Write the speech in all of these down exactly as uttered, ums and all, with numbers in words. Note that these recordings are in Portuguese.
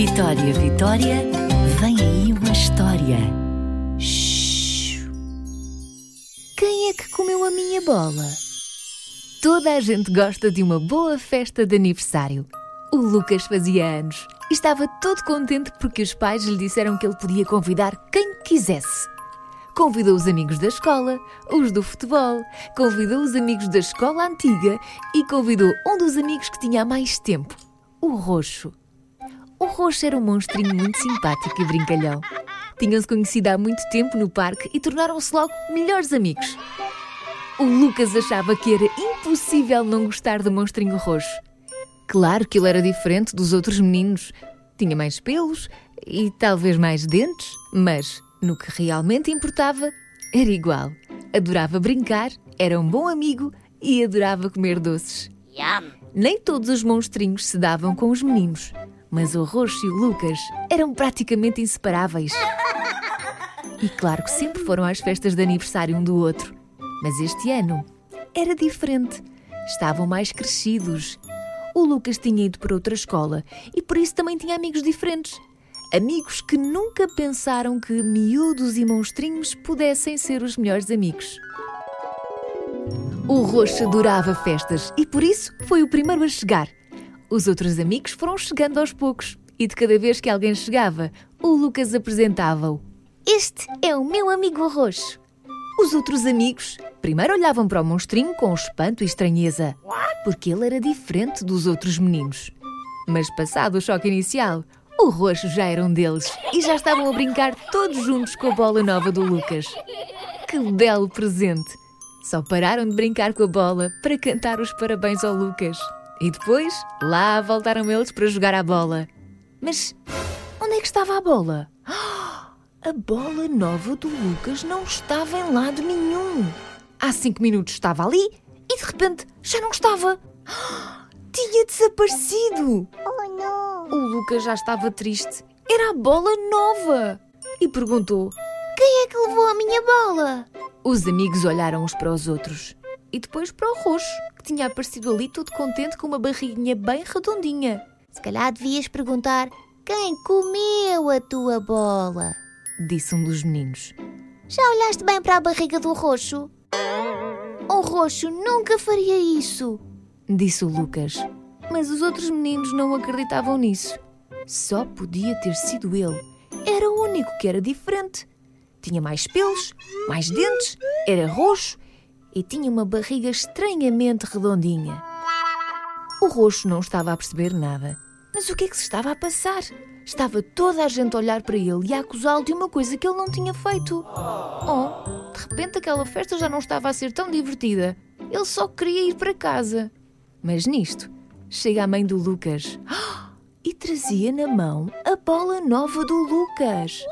Vitória, Vitória, vem aí uma história. Shhh. Quem é que comeu a minha bola? Toda a gente gosta de uma boa festa de aniversário. O Lucas fazia anos e estava todo contente porque os pais lhe disseram que ele podia convidar quem quisesse. Convidou os amigos da escola, os do futebol, convidou os amigos da escola antiga e convidou um dos amigos que tinha há mais tempo, o Roxo. O Roxo era um monstrinho muito simpático e brincalhão. Tinham-se conhecido há muito tempo no parque e tornaram-se logo melhores amigos. O Lucas achava que era impossível não gostar do monstrinho Roxo. Claro que ele era diferente dos outros meninos. Tinha mais pelos e talvez mais dentes, mas no que realmente importava, era igual. Adorava brincar, era um bom amigo e adorava comer doces. Yum. Nem todos os monstrinhos se davam com os meninos, mas o Roxo e o Lucas eram praticamente inseparáveis. E claro que sempre foram às festas de aniversário um do outro. Mas este ano era diferente. Estavam mais crescidos. O Lucas tinha ido para outra escola e por isso também tinha amigos diferentes. Amigos que nunca pensaram que miúdos e monstrinhos pudessem ser os melhores amigos. O Roxo adorava festas e por isso foi o primeiro a chegar. Os outros amigos foram chegando aos poucos e de cada vez que alguém chegava, o Lucas apresentava-o. Este é o meu amigo Roxo. Os outros amigos primeiro olhavam para o monstrinho com espanto e estranheza, porque ele era diferente dos outros meninos. Mas passado o choque inicial, o Roxo já era um deles e já estavam a brincar todos juntos com a bola nova do Lucas. Que belo presente! Só pararam de brincar com a bola para cantar os parabéns ao Lucas. E depois, lá voltaram eles para jogar à bola. Mas onde é que estava a bola? Oh, a bola nova do Lucas não estava em lado nenhum. Há cinco minutos estava ali e de repente já não estava. Oh, tinha desaparecido. Oh, não. O Lucas já estava triste. Era a bola nova. E perguntou, quem é que levou a minha bola? Os amigos olharam uns para os outros. E depois para o Roxo, que tinha aparecido ali todo contente com uma barriguinha bem redondinha. Se calhar devias perguntar quem comeu a tua bola, disse um dos meninos. Já olhaste bem para a barriga do Roxo? O Roxo nunca faria isso, disse o Lucas. Mas os outros meninos não acreditavam nisso. Só podia ter sido ele. Era o único que era diferente. Tinha mais pelos, mais dentes, era roxo e tinha uma barriga estranhamente redondinha. O Roxo não estava a perceber nada. Mas o que é que se estava a passar? Estava toda a gente a olhar para ele e a acusá-lo de uma coisa que ele não tinha feito. Oh, de repente aquela festa já não estava a ser tão divertida. Ele só queria ir para casa. Mas nisto, chega a mãe do Lucas e trazia na mão a bola nova do Lucas.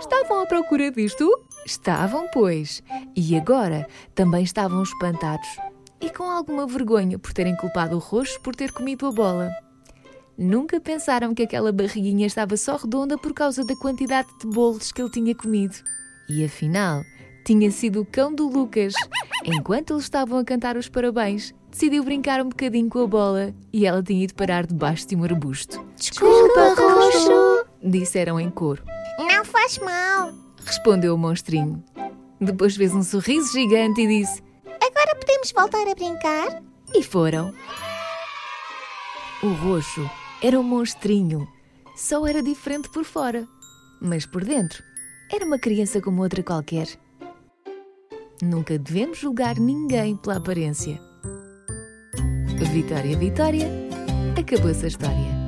Estavam à procura disto? Estavam, pois. E agora também estavam espantados e com alguma vergonha por terem culpado o Roxo por ter comido a bola. Nunca pensaram que aquela barriguinha estava só redonda por causa da quantidade de bolos que ele tinha comido. E afinal, tinha sido o cão do Lucas. Enquanto eles estavam a cantar os parabéns, decidiu brincar um bocadinho com a bola e ela tinha ido parar debaixo de um arbusto. Desculpa, Roxo, disseram em coro. Não faz mal, respondeu o monstrinho. Depois fez um sorriso gigante e disse, agora podemos voltar a brincar? E foram. O Roxo era um monstrinho. Só era diferente por fora. Mas por dentro, era uma criança como outra qualquer. Nunca devemos julgar ninguém pela aparência. Vitória, Vitória, acabou-se a história.